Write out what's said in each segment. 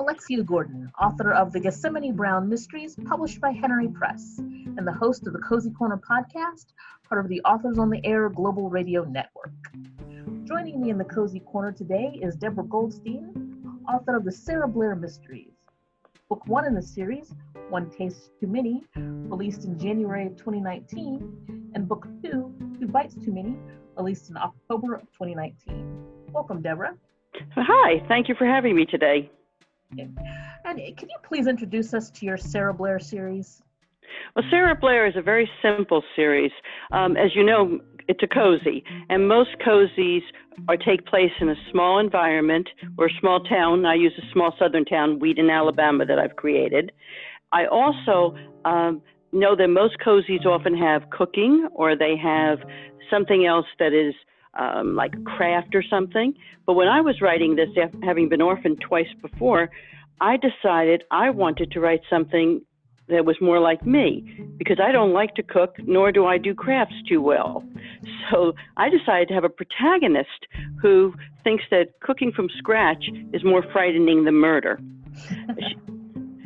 Alexia Gordon, author of the Gethsemane Brown Mysteries, published by Henry Press, and the host of the Cozy Corner podcast, part of the Authors on the Air Global Radio Network. Joining me in the Cozy Corner today is Deborah Goldstein, author of the Sarah Blair Mysteries. Book one in the series, One Taste Too Many, released in January of 2019, and book two, Two Bites Too Many, released in October of 2019. Welcome, Deborah. Hi, thank you for having me today. And can you please introduce us to your Sarah Blair series? Well, Sarah Blair is a very simple series. As you know, it's a cozy, and most cozies take place in a small environment or a small town. I use a small southern town, Wheedon, Alabama, that I've created. I also know that most cozies often have cooking, or they have something else that is like craft or something. But when I was writing this, having been orphaned twice before, I decided I wanted to write something that was more like me, because I don't like to cook, nor do I do crafts too well. So I decided to have a protagonist who thinks that cooking from scratch is more frightening than murder.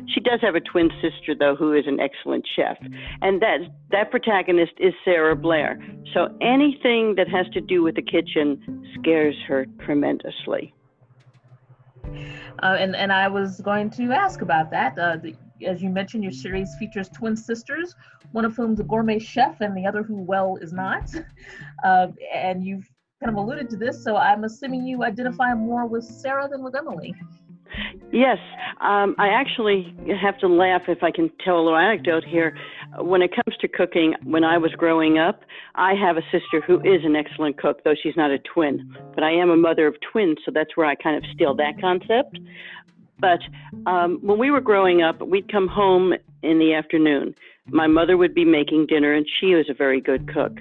She does have a twin sister, though, who is an excellent chef. And that protagonist is Sarah Blair. So anything that has to do with the kitchen scares her tremendously. And I was going to ask about that. As you mentioned, your series features twin sisters, one of whom's a gourmet chef and the other who, well, is not. And you've kind of alluded to this, so I'm assuming you identify more with Sarah than with Emily. Yes, I actually have to laugh if I can tell a little anecdote here. When it comes to cooking, when I was growing up, I have a sister who is an excellent cook, though she's not a twin. But I am a mother of twins, so that's where I kind of steal that concept. But when we were growing up, we'd come home in the afternoon. My mother would be making dinner, and she was a very good cook.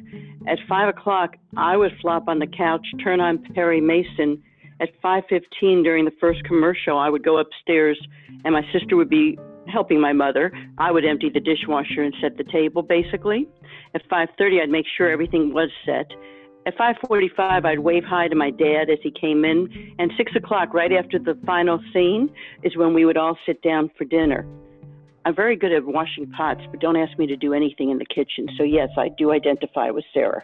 At 5 o'clock, I would flop on the couch, turn on Perry Mason. At 5:15 during the first commercial, I would go upstairs, and my sister would be helping my mother. I would empty the dishwasher and set the table, basically. At 5:30, I'd make sure everything was set. At 5:45, I'd wave hi to my dad as he came in. And 6 o'clock, right after the final scene, is when we would all sit down for dinner. I'm very good at washing pots, but don't ask me to do anything in the kitchen. So, yes, I do identify with Sarah.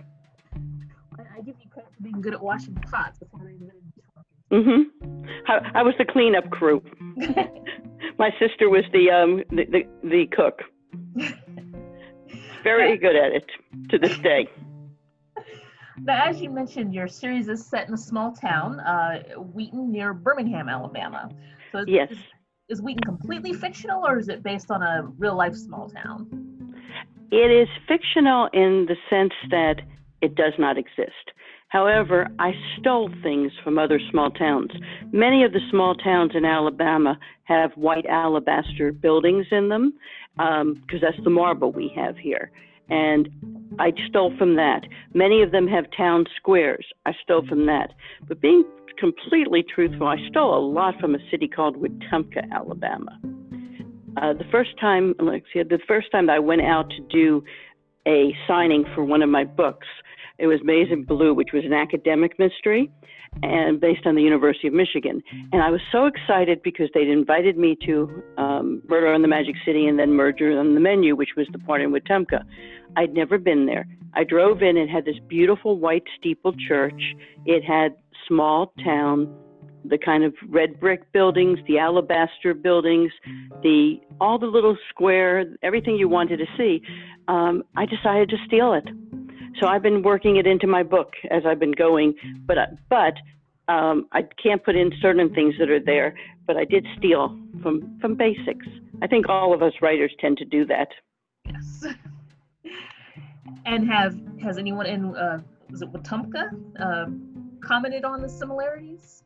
I give you credit for being good at washing pots. That's what I did. Mm-hmm. I was the cleanup crew. My sister was the cook. Very good at it to this day. Now, as you mentioned, your series is set in a small town, Wheaton, near Birmingham, Alabama. So yes. Is Wheaton completely fictional, or is it based on a real-life small town? It is fictional in the sense that it does not exist. However, I stole things from other small towns. Many of the small towns in Alabama have white alabaster buildings in them, because that's the marble we have here. And I stole from that. Many of them have town squares. I stole from that. But being completely truthful, I stole a lot from a city called Wetumpka, Alabama. The first time that I went out to do a signing for one of my books, it was Maze and Blue, which was an academic mystery and based on the University of Michigan. And I was so excited because they'd invited me to Murder on the Magic City and then Murder on the Menu, which was the part in Wetumpka. I'd never been there. I drove in. It had this beautiful white steeple church. It had small town, the kind of red brick buildings, the alabaster buildings, all the little square, everything you wanted to see. I decided to steal it. So I've been working it into my book as I've been going, but I can't put in certain things that are there, but I did steal from basics. I think all of us writers tend to do that. Yes. And has anyone in, was it Wetumpka, commented on the similarities?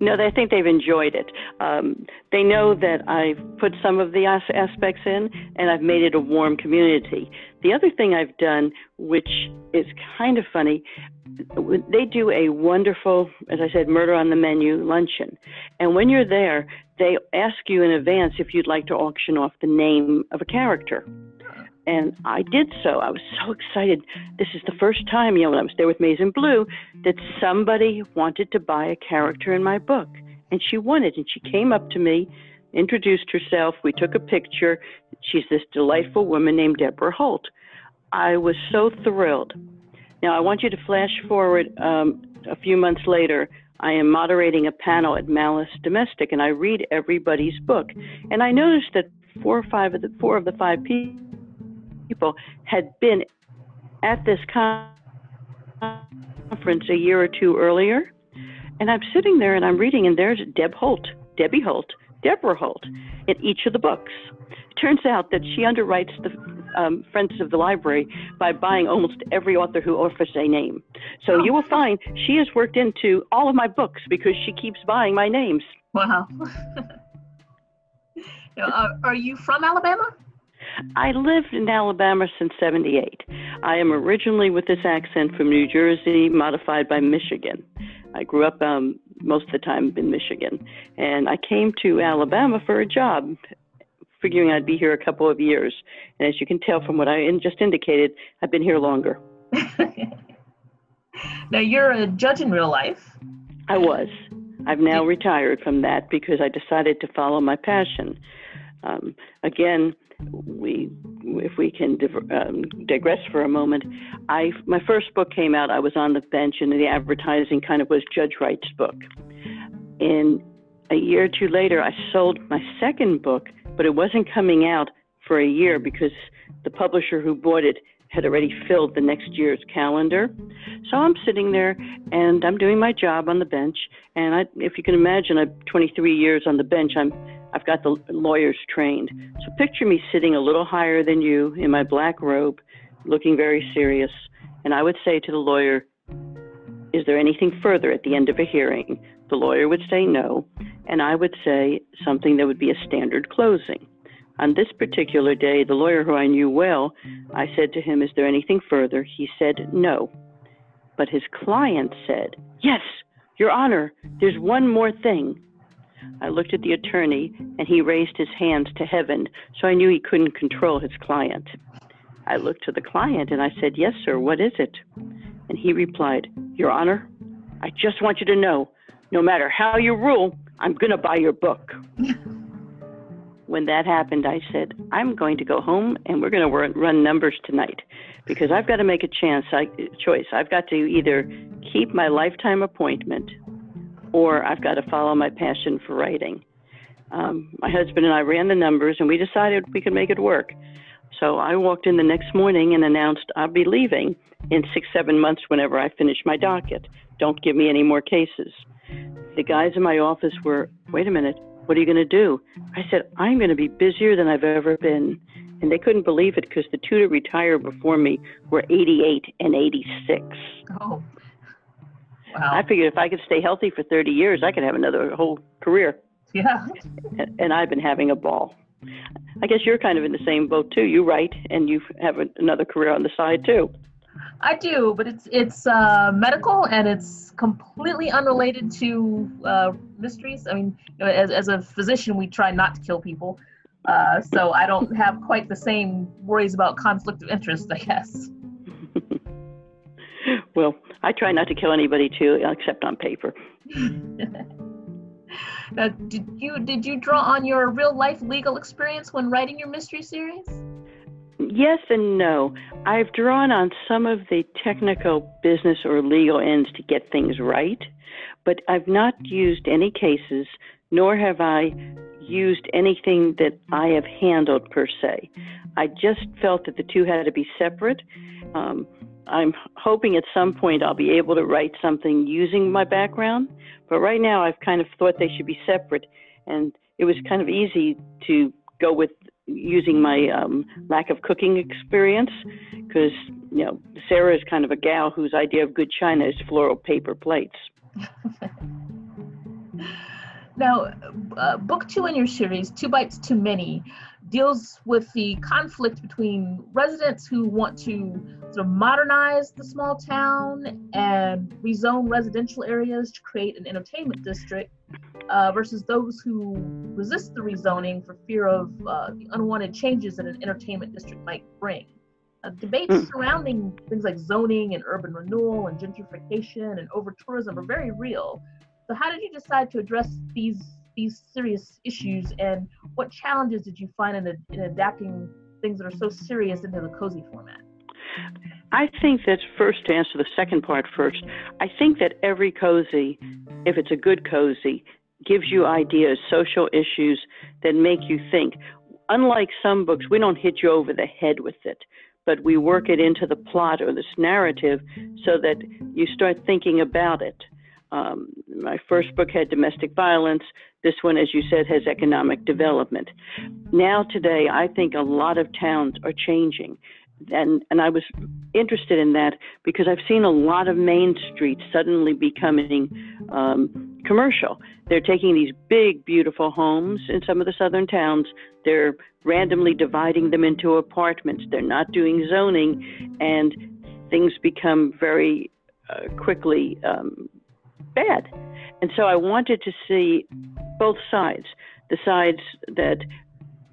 No, I think they've enjoyed it. They know that I've put some of the aspects in, and I've made it a warm community. The other thing I've done, which is kind of funny, they do a wonderful, as I said, Murder on the Menu luncheon. And when you're there, they ask you in advance if you'd like to auction off the name of a character. And I did so. I was so excited. This is the first time, when I was there with Maze and Blue, that somebody wanted to buy a character in my book. and she won it. And she came up to me, introduced herself. We took a picture. She's this delightful woman named Deborah Holt. I was so thrilled. Now, I want you to flash forward a few months later. I am moderating a panel at Malice Domestic, and I read everybody's book. And I noticed that four of the five people had been at this conference a year or two earlier. And I'm sitting there and I'm reading, and there's Debbie Holt, Deborah Holt in each of the books. It turns out that she underwrites the Friends of the Library by buying almost every author who offers a name. So you will find she has worked into all of my books because she keeps buying my names. Wow. Are you from Alabama? I lived in Alabama since 78. I am originally, with this accent, from New Jersey, modified by Michigan. I grew up most of the time in Michigan, and I came to Alabama for a job, figuring I'd be here a couple of years. And as you can tell from what I just indicated, I've been here longer. Now, you're a judge in real life. I was. I've now retired from that because I decided to follow my passion. Again, if we can digress for a moment, my first book came out, I was on the bench, and the advertising kind of was Judge Wright's book. And a year or two later, I sold my second book, but it wasn't coming out for a year because the publisher who bought it had already filled the next year's calendar. So I'm sitting there and I'm doing my job on the bench. And if you can imagine, I'm 23 years on the bench. I've got the lawyers trained. So picture me sitting a little higher than you in my black robe, looking very serious. And I would say to the lawyer, "Is there anything further at the end of a hearing?" The lawyer would say no. And I would say something that would be a standard closing. On this particular day, the lawyer who I knew well, I said to him, "Is there anything further?" He said no. But his client said, "Yes, Your Honor, there's one more thing." I looked at the attorney, and he raised his hands to heaven, so I knew he couldn't control his client. I looked to the client, and I said, "Yes, sir, what is it?" And he replied, "Your Honor, I just want you to know, no matter how you rule, I'm going to buy your book." When that happened, I said, "I'm going to go home and we're going to run numbers tonight because I've got to make a choice. I've got to either keep my lifetime appointment or I've got to follow my passion for writing." My husband and I ran the numbers and we decided we could make it work. So I walked in the next morning and announced I'll be leaving in 6-7 months whenever I finish my docket. Don't give me any more cases. The guys in my office were, "Wait a minute, what are you going to do?" I said, "I'm going to be busier than I've ever been." And they couldn't believe it because the two to retire before me were 88 and 86. Oh, wow. I figured if I could stay healthy for 30 years, I could have another whole career. Yeah. And I've been having a ball. I guess you're kind of in the same boat, too. You write and you have another career on the side, too. I do, but it's medical and it's completely unrelated to mysteries. I mean, as a physician, we try not to kill people, so I don't have quite the same worries about conflict of interest, I guess. Well, I try not to kill anybody too, except on paper. Now, did you draw on your real life legal experience when writing your mystery series? Yes and no. I've drawn on some of the technical business or legal ends to get things right, but I've not used any cases, nor have I used anything that I have handled per se. I just felt that the two had to be separate. I'm hoping at some point I'll be able to write something using my background, but right now I've kind of thought they should be separate, and it was kind of easy to go with using my lack of cooking experience because, you know, Sarah is kind of a gal whose idea of good china is floral paper plates. Now, book two in your series, Two Bites Too Many, deals with the conflict between residents who want to sort of modernize the small town and rezone residential areas to create an entertainment district versus those who resist the rezoning for fear of the unwanted changes that an entertainment district might bring. Debates surrounding things like zoning and urban renewal and gentrification and over-tourism are very real. So how did you decide to address these serious issues, and what challenges did you find in adapting things that are so serious into the cozy format? I think that first, to answer the second part first, I think that every cozy, if it's a good cozy, gives you ideas, social issues that make you think. Unlike some books, we don't hit you over the head with it, but we work it into the plot or this narrative so that you start thinking about it. My first book had domestic violence. This one, as you said, has economic development. Now today, I think a lot of towns are changing. And I was interested in that because I've seen a lot of main streets suddenly becoming commercial. They're taking these big, beautiful homes in some of the southern towns. They're randomly dividing them into apartments. They're not doing zoning, and things become very quickly bad. And so I wanted to see both sides, the sides that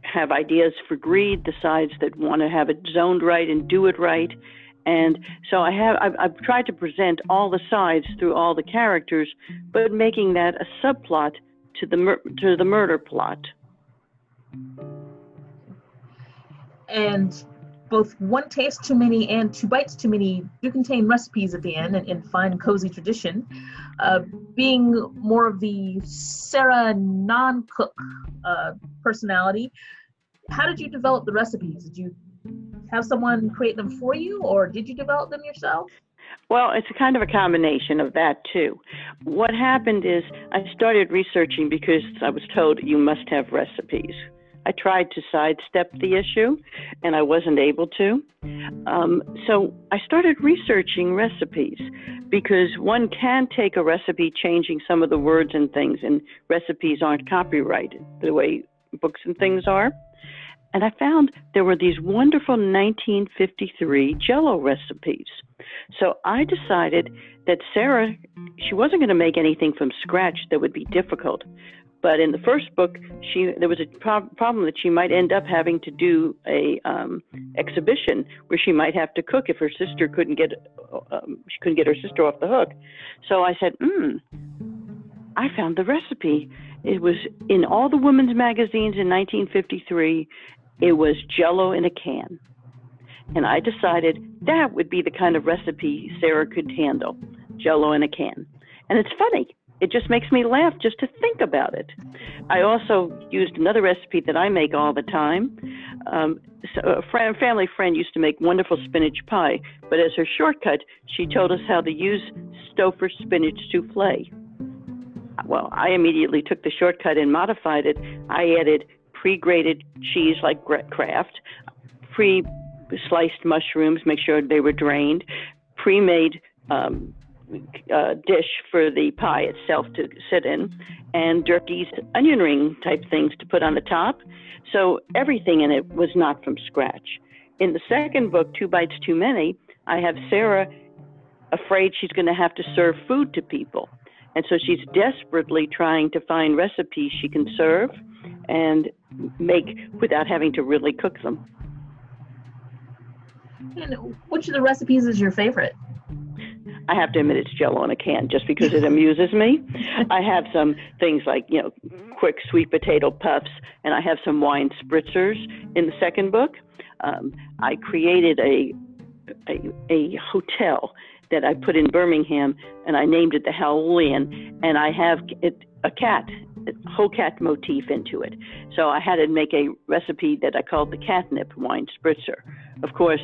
have ideas for greed, the sides that want to have it zoned right and do it right. And so I've tried to present all the sides through all the characters, but making that a subplot to the murder plot. And both One Taste Too Many and Two Bites Too Many do contain recipes at the end in fine cozy tradition. Being more of the Sarah non-cook personality, how did you develop the recipes? Did you have someone create them for you, or did you develop them yourself? Well, it's a kind of a combination of that, too. What happened is I started researching because I was told you must have recipes. I tried to sidestep the issue, and I wasn't able to. So I started researching recipes, because one can take a recipe changing some of the words and things, and recipes aren't copyrighted the way books and things are. And I found there were these wonderful 1953 Jell-O recipes. So I decided that Sarah, she wasn't going to make anything from scratch that would be difficult. But in the first book, there was a problem that she might end up having to do a exhibition where she might have to cook if her sister couldn't get her sister off the hook. So I said, I found the recipe. It was in all the women's magazines in 1953. It was Jell-O in a can. And I decided that would be the kind of recipe Sarah could handle, Jell-O in a can. And it's funny. It just makes me laugh just to think about it. I also used another recipe that I make all the time. A family friend used to make wonderful spinach pie, but as her shortcut, she told us how to use Stouffer's spinach souffle. Well, I immediately took the shortcut and modified it. I added pre-grated cheese like Kraft, pre-sliced mushrooms, make sure they were drained, pre-made dish for the pie itself to sit in, and Durkee's onion ring type things to put on the top. So everything in it was not from scratch. In the second book, Two Bites Too Many, I have Sarah afraid she's going to have to serve food to people. And so she's desperately trying to find recipes she can serve and make without having to really cook them. And which of the recipes is your favorite? I have to admit it's Jell-O in a can just because it amuses me. I have some things like, quick sweet potato puffs, and I have some wine spritzers in the second book. I created a hotel that I put in Birmingham, and I named it the Howlian, and I have a cat, a whole cat motif into it. So I had to make a recipe that I called the catnip wine spritzer. Of course,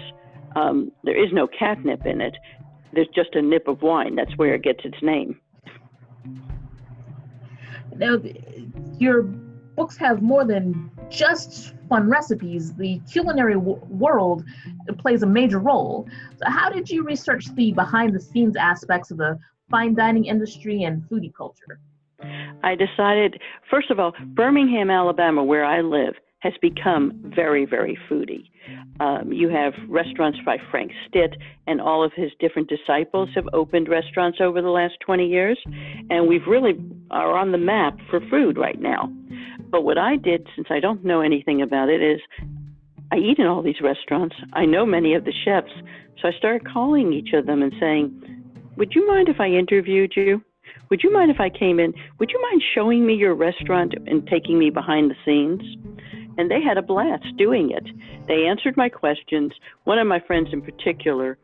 there is no catnip in it. There's just a nip of wine. That's where it gets its name. Now, your books have more than just fun recipes. The culinary world plays a major role. So how did you research the behind-the-scenes aspects of the fine dining industry and foodie culture? I decided, first of all, Birmingham, Alabama, where I live, has become very, very foodie. You have restaurants by Frank Stitt, and all of his different disciples have opened restaurants over the last 20 years, and we've really are on the map for food right now. But what I did, since I don't know anything about it, is I eat in all these restaurants. I know many of the chefs, so I started calling each of them and saying, "Would you mind if I interviewed you? would you mind if I came in? Would you mind showing me your restaurant and taking me behind the scenes? And they had a blast doing it. They answered my questions. One of my friends in particular,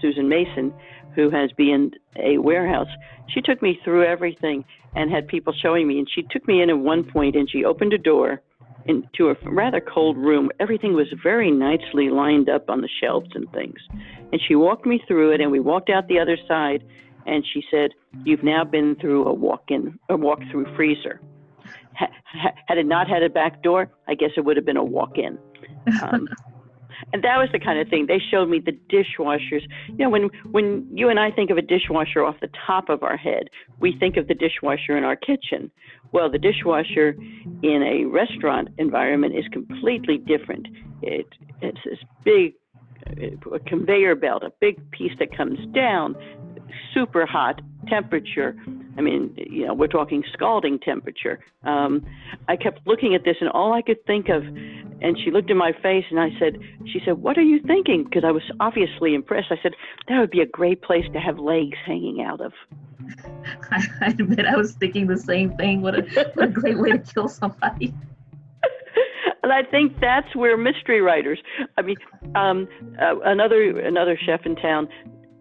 Susan Mason, who has been a warehouse, she took me through everything and had people showing me. And she took me in at one point and she opened a door into a rather cold room. Everything was very nicely lined up on the shelves and things. And she walked me through it, and we walked out the other side, and she said, "You've now been through a walk-through freezer. Had it not had a back door, I guess it would have been a walk-in." And that was the kind of thing. They showed me the dishwashers. You know, when you and I think of a dishwasher off the top of our head, we think of the dishwasher in our kitchen. Well, the dishwasher in a restaurant environment is completely different. It's this big conveyor belt, a big piece that comes down, super hot temperature. I mean, you know, we're talking scalding temperature. I kept looking at this, and all I could think of, and she looked in my face, and she said, "What are you thinking?" Because I was obviously impressed. I said, "That would be a great place to have legs hanging out of." I admit I was thinking the same thing. What a great way to kill somebody. And I think that's where mystery writers, I mean, another chef in town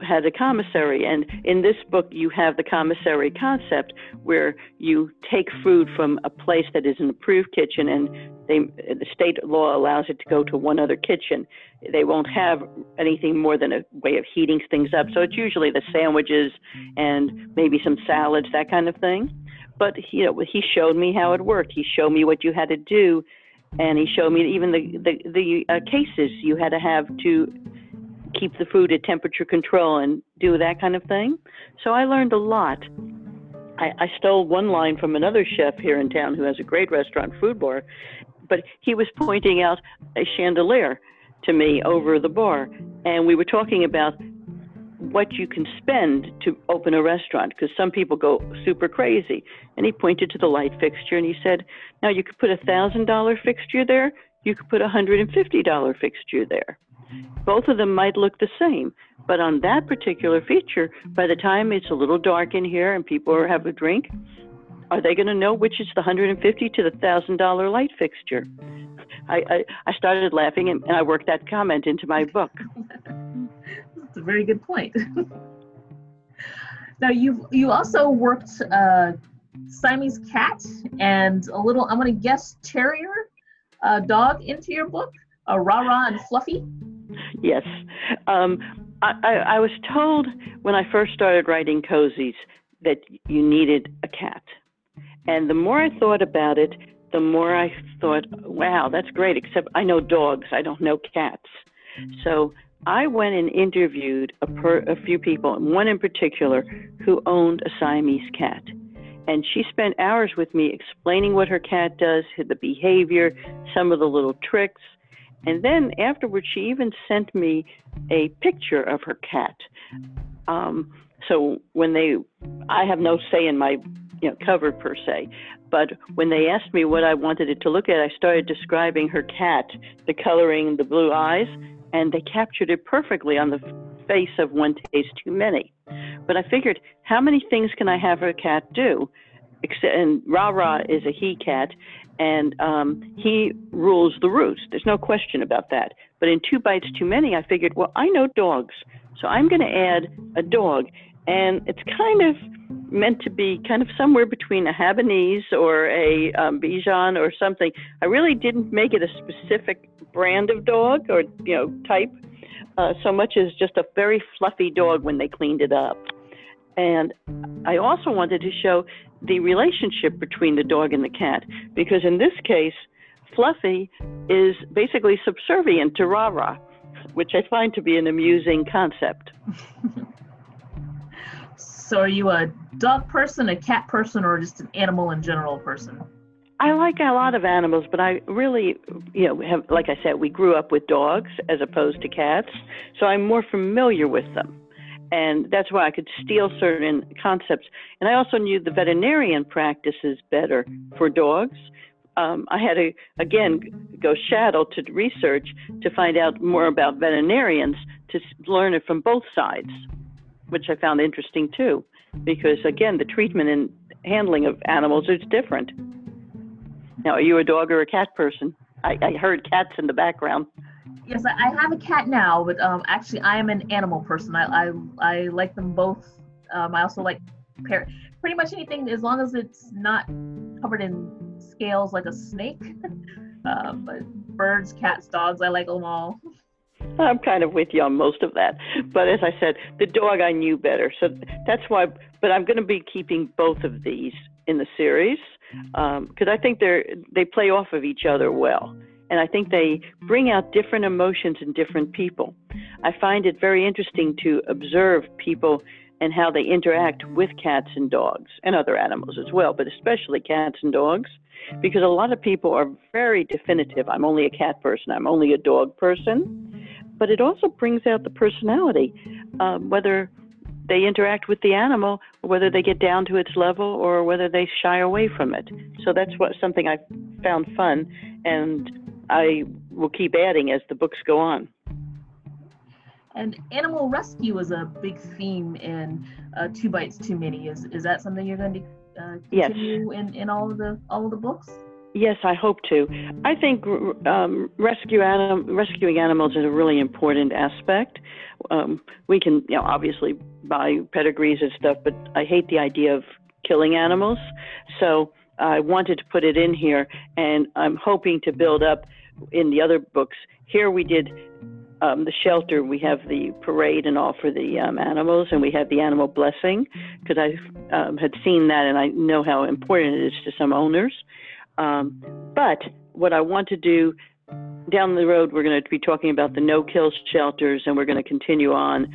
had a commissary, and in this book you have the commissary concept, where you take food from a place that is an approved kitchen, and the state law allows it to go to one other kitchen. They won't have anything more than a way of heating things up, so it's usually the sandwiches and maybe some salads, that kind of thing. But you know, he showed me how it worked. He showed me what you had to do, and he showed me even the cases you had to have to keep the food at temperature control and do that kind of thing. So I learned a lot. I stole one line from another chef here in town who has a great restaurant, food bar, but he was pointing out a chandelier to me over the bar. And we were talking about what you can spend to open a restaurant, because some people go super crazy. And he pointed to the light fixture and he said, "Now you could put a $1,000 fixture there. You could put a $150 fixture there. Both of them might look the same, but on that particular feature, by the time it's a little dark in here and people are have a drink, are they going to know which is the $150 to the $1,000 light fixture?" I started laughing, and I worked that comment into my book. That's a very good point. Now, you also worked Siamese cat and a little, I'm going to guess, terrier dog into your book, Rah-Rah and Fluffy. Yes. I was told when I first started writing Cozies that you needed a cat. And the more I thought about it, the more I thought, wow, that's great, except I know dogs. I don't know cats. So I went and interviewed a few people, and one in particular who owned a Siamese cat. And she spent hours with me explaining what her cat does, the behavior, some of the little tricks. And then afterwards, she even sent me a picture of her cat. So I have no say in my cover per se, but when they asked me what I wanted it to look at, I started describing her cat, the coloring, the blue eyes, and they captured it perfectly on the face of One Taste Too Many. But I figured, how many things can I have a cat do? And Rah-Rah is a he cat, and he rules the roost. There's no question about that. But in Two Bites Too Many, I figured, well, I know dogs, so I'm going to add a dog. And it's kind of meant to be kind of somewhere between a Habanese or a Bichon or something. I really didn't make it a specific brand of dog or type so much as just a very fluffy dog when they cleaned it up. And I also wanted to show the relationship between the dog and the cat, because in this case, Fluffy is basically subservient to Rah-Rah, which I find to be an amusing concept. So are you a dog person, a cat person, or just an animal in general person? I like a lot of animals, but I really, have, like I said, we grew up with dogs as opposed to cats, so I'm more familiar with them. And that's why I could steal certain concepts. And I also knew the veterinarian practices better for dogs. I had to, again, go shadow to research to find out more about veterinarians to learn it from both sides. which I found interesting too, because again, the treatment and handling of animals is different. Now, are you a dog or a cat person? I heard cats in the background. Yes, I have a cat now, but actually I am an animal person. I like them both. I also like pretty much anything, as long as it's not covered in scales like a snake. But birds, cats, dogs, I like them all. I'm kind of with you on most of that. But as I said, the dog I knew better. So that's why, but I'm going to be keeping both of these in the series, because I think they play off of each other well. And I think they bring out different emotions in different people. I find it very interesting to observe people and how they interact with cats and dogs and other animals as well, but especially cats and dogs, because a lot of people are very definitive. I'm only a cat person. I'm only a dog person. But it also brings out the personality, whether they interact with the animal, whether they get down to its level or whether they shy away from it. So that's something I found fun, and I will keep adding as the books go on. And animal rescue is a big theme in Two Bites Too Many. Is that something you're going to continue? Yes. in all of the books? Yes, I hope to. I think rescuing animals is a really important aspect. We can, obviously buy pedigrees and stuff, but I hate the idea of killing animals. So I wanted to put it in here, and I'm hoping to build up in the other books. Here we did the shelter. We have the parade and all for the animals, and we have the animal blessing, because I had seen that and I know how important it is to some owners. But what I want to do down the road, we're going to be talking about the no-kill shelters, and we're going to continue on,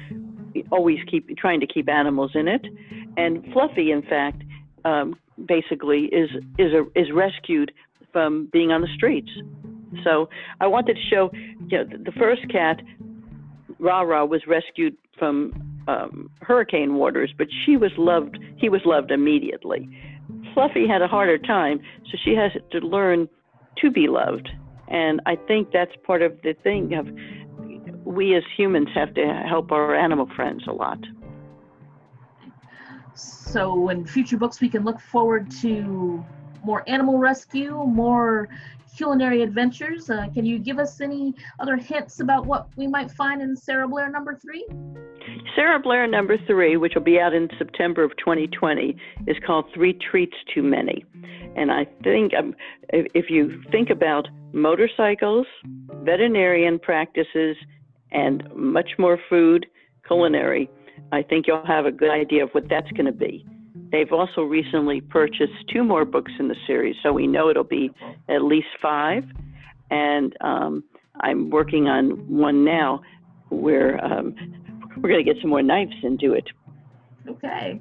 always trying to keep animals in it. And Fluffy, in fact, basically is rescued from being on the streets. So I wanted to show, the first cat, Ra-Ra, was rescued from hurricane waters, but he was loved immediately. Fluffy had a harder time, so she has to learn to be loved. And I think that's part of the thing of we as humans have to help our animal friends a lot. So in future books, we can look forward to more animal rescue, more culinary adventures. Can you give us any other hints about what we might find in Sarah Blair #3? Sarah Blair #3, which will be out in September of 2020, is called Three Treats Too Many. And I think if you think about motorcycles, veterinarian practices, and much more food, culinary, I think you'll have a good idea of what that's going to be. They've also recently purchased 2 more books in the series, so we know it'll be at least 5. And I'm working on one now where we're going to get some more knives into it. Okay.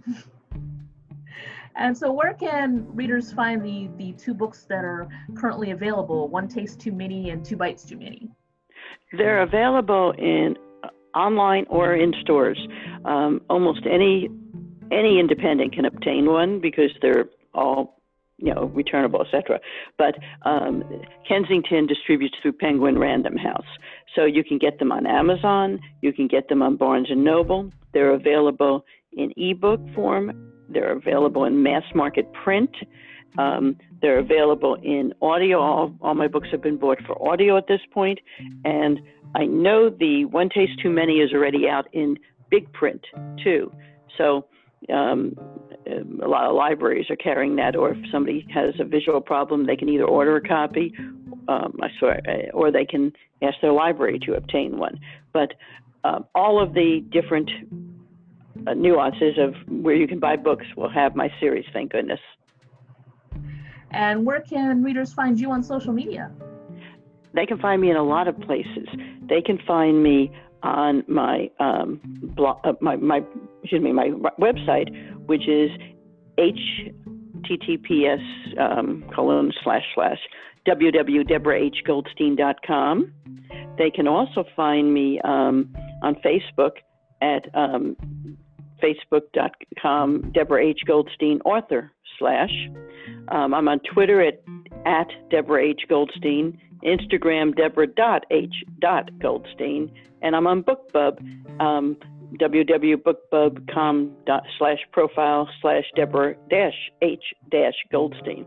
And so where can readers find the 2 books that are currently available, One Taste Too Many and Two Bites Too Many? They're available in online or in stores. Almost any independent can obtain one, because they're all, returnable, etc. But Kensington distributes through Penguin Random House. So you can get them on Amazon. You can get them on Barnes & Noble. They're available in ebook form. They're available in mass market print. They're available in audio. All my books have been bought for audio at this point. And I know the One Taste Too Many is already out in big print, too. So a lot of libraries are carrying that, or if somebody has a visual problem, they can either order a copy, or they can ask their library to obtain one. But all of the different nuances of where you can buy books will have my series, thank goodness. And where can readers find you on social media? They can find me in a lot of places. They can find me on my my website, which is https://www.deborahgoldstein.com. They can also find me on Facebook at facebook.com deborahgoldsteinauthor/. I'm on Twitter at @deborahgoldstein, Instagram deborah.h.goldstein, and I'm on BookBub www.bookbub.com/profile/Deborah-H-Goldstein.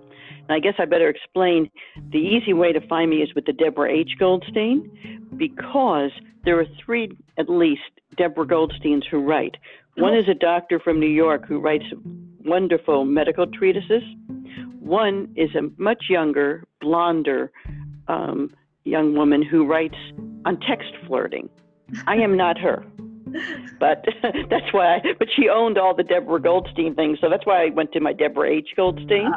And I guess I better explain, the easy way to find me is with the Deborah H. Goldstein, because there are three, at least, Deborah Goldsteins who write. One is a doctor from New York who writes wonderful medical treatises. One is a much younger, blonder young woman who writes on text flirting. I am not her. But that's why, but she owned all the Deborah Goldstein things, so that's why I went to my Deborah H. Goldstein.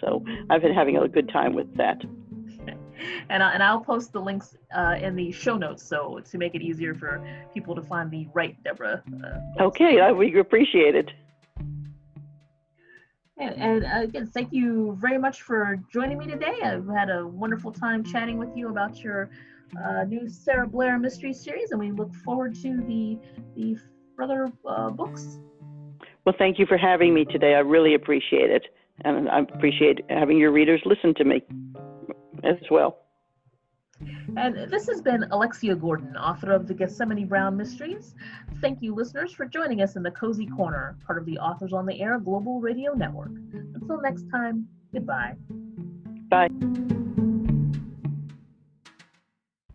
So I've been having a good time with that. And I'll post the links in the show notes, so to make it easier for people to find the right Deborah. Okay, we appreciate it. And again, thank you very much for joining me today. I've had a wonderful time chatting with you about your new Sarah Blair mystery series, and we look forward to the further books. Well, thank you for having me today. I really appreciate it, and I appreciate having your readers listen to me as well. And this has been Alexia Gordon, author of the Gethsemane Brown Mysteries. Thank you, listeners, for joining us in the Cozy Corner, part of the Authors on the Air Global Radio Network. Until next time, goodbye. Bye.